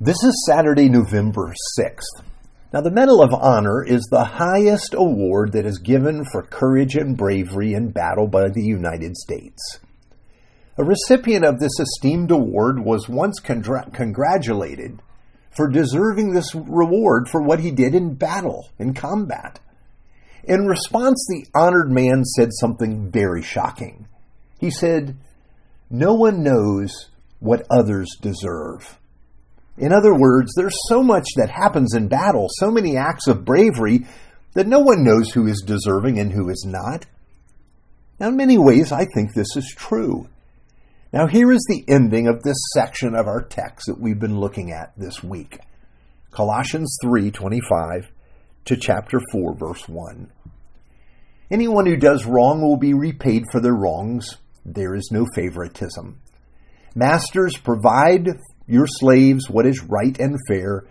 This is Saturday, November 6th. Now, the Medal of Honor is the highest award that is given for courage and bravery in battle by the United States. A recipient of this esteemed award was once congratulated for deserving this reward for what he did in battle, in combat. In response, the honored man said something very shocking. He said, "No one knows what others deserve." In other words, there's so much that happens in battle, so many acts of bravery, that no one knows who is deserving and who is not. Now, in many ways, I think this is true. Now, here is the ending of this section of our text that we've been looking at this week. Colossians 3:25 to chapter 4, verse 1. Anyone who does wrong will be repaid for their wrongs. There is no favoritism. Masters, provide your slaves what is right and fair,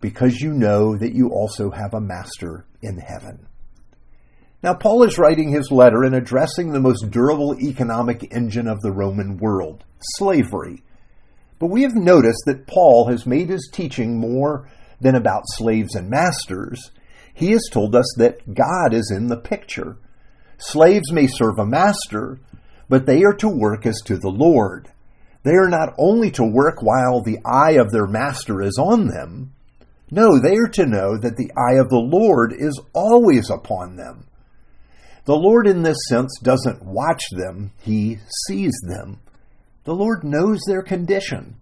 because you know that you also have a master in heaven. Now, Paul is writing his letter and addressing the most durable economic engine of the Roman world, slavery. But we have noticed that Paul has made his teaching more than about slaves and masters. He has told us that God is in the picture. Slaves may serve a master, but they are to work as to the Lord. They are not only to work while the eye of their master is on them. No, they are to know that the eye of the Lord is always upon them. The Lord in this sense doesn't watch them, he sees them. The Lord knows their condition.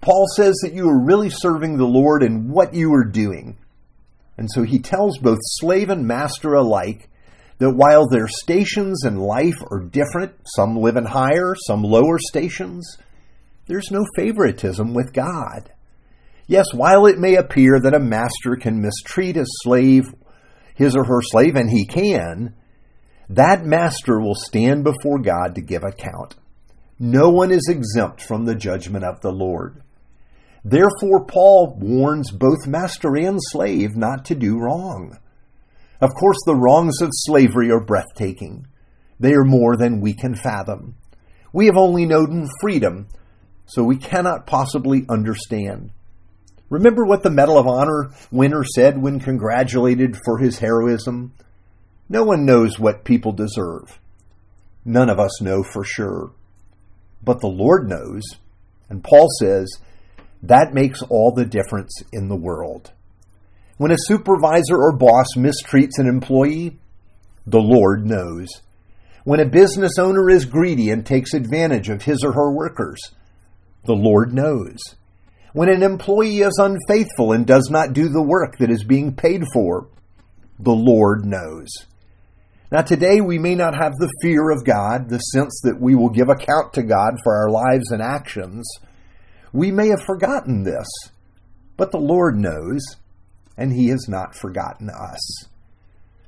Paul says that you are really serving the Lord in what you are doing. And so he tells both slave and master alike that while their stations in life are different, some live in higher, some lower stations, there's no favoritism with God. Yes, while it may appear that a master can mistreat his slave, his or her slave, and he can, that master will stand before God to give account. No one is exempt from the judgment of the Lord. Therefore, Paul warns both master and slave not to do wrong. Of course, the wrongs of slavery are breathtaking. They are more than we can fathom. We have only known freedom, so we cannot possibly understand. Remember what the Medal of Honor winner said when congratulated for his heroism? No one knows what people deserve. None of us know for sure. But the Lord knows, and Paul says, that makes all the difference in the world. When a supervisor or boss mistreats an employee, the Lord knows. When a business owner is greedy and takes advantage of his or her workers, the Lord knows. When an employee is unfaithful and does not do the work that is being paid for, the Lord knows. Now, today we may not have the fear of God, the sense that we will give account to God for our lives and actions. We may have forgotten this, but the Lord knows. And he has not forgotten us.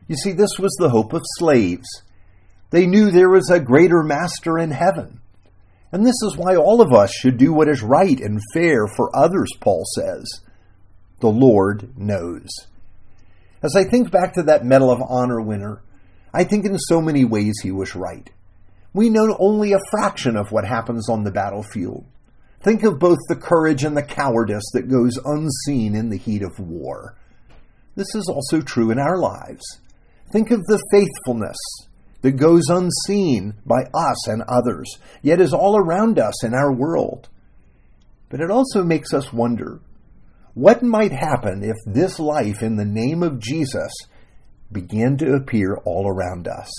You see, this was the hope of slaves. They knew there was a greater master in heaven. And this is why all of us should do what is right and fair for others, Paul says. The Lord knows. As I think back to that Medal of Honor winner, I think in so many ways he was right. We know only a fraction of what happens on the battlefield. Think of both the courage and the cowardice that goes unseen in the heat of war. This is also true in our lives. Think of the faithfulness that goes unseen by us and others, yet is all around us in our world. But it also makes us wonder, what might happen if this life in the name of Jesus began to appear all around us?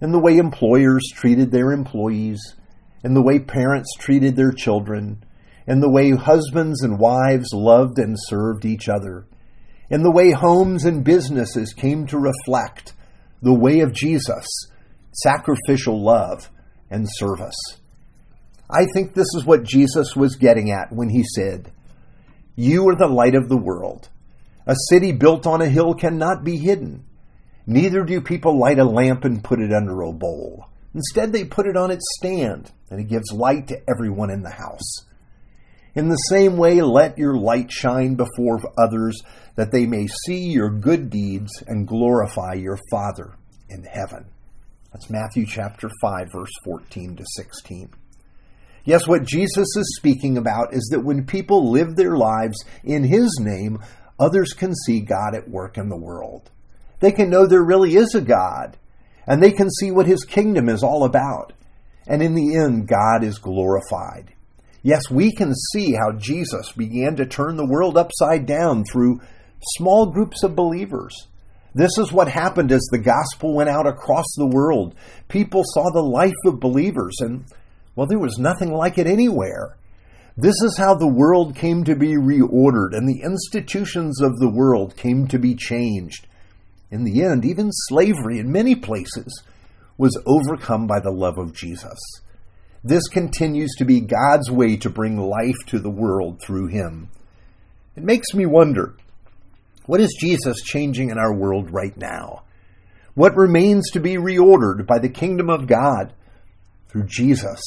In the way employers treated their employees, in the way parents treated their children, in the way husbands and wives loved and served each other, in the way homes and businesses came to reflect the way of Jesus, sacrificial love and service. I think this is what Jesus was getting at when he said, "You are the light of the world. A city built on a hill cannot be hidden. Neither do people light a lamp and put it under a bowl. Instead, they put it on its stand, and it gives light to everyone in the house. In the same way, let your light shine before others, that they may see your good deeds and glorify your Father in heaven." That's Matthew chapter 5, verse 14 to 16. Yes, what Jesus is speaking about is that when people live their lives in His name, others can see God at work in the world. They can know there really is a God, and they can see what His kingdom is all about. And in the end, God is glorified. Yes, we can see how Jesus began to turn the world upside down through small groups of believers. This is what happened as the gospel went out across the world. People saw the life of believers, and, well, there was nothing like it anywhere. This is how the world came to be reordered, and the institutions of the world came to be changed. In the end, even slavery in many places was overcome by the love of Jesus. This continues to be God's way to bring life to the world through Him. It makes me wonder, what is Jesus changing in our world right now? What remains to be reordered by the kingdom of God through Jesus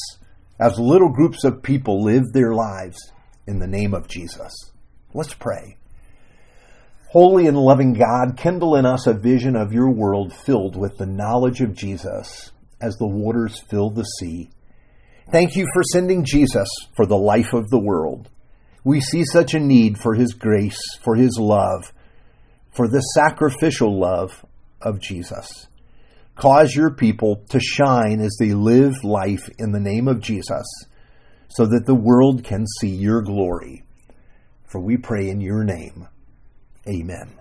as little groups of people live their lives in the name of Jesus? Let's pray. Holy and loving God, kindle in us a vision of your world filled with the knowledge of Jesus as the waters fill the sea. Thank you for sending Jesus for the life of the world. We see such a need for His grace, for His love, for the sacrificial love of Jesus. Cause your people to shine as they live life in the name of Jesus, so that the world can see your glory. For we pray in your name. Amen.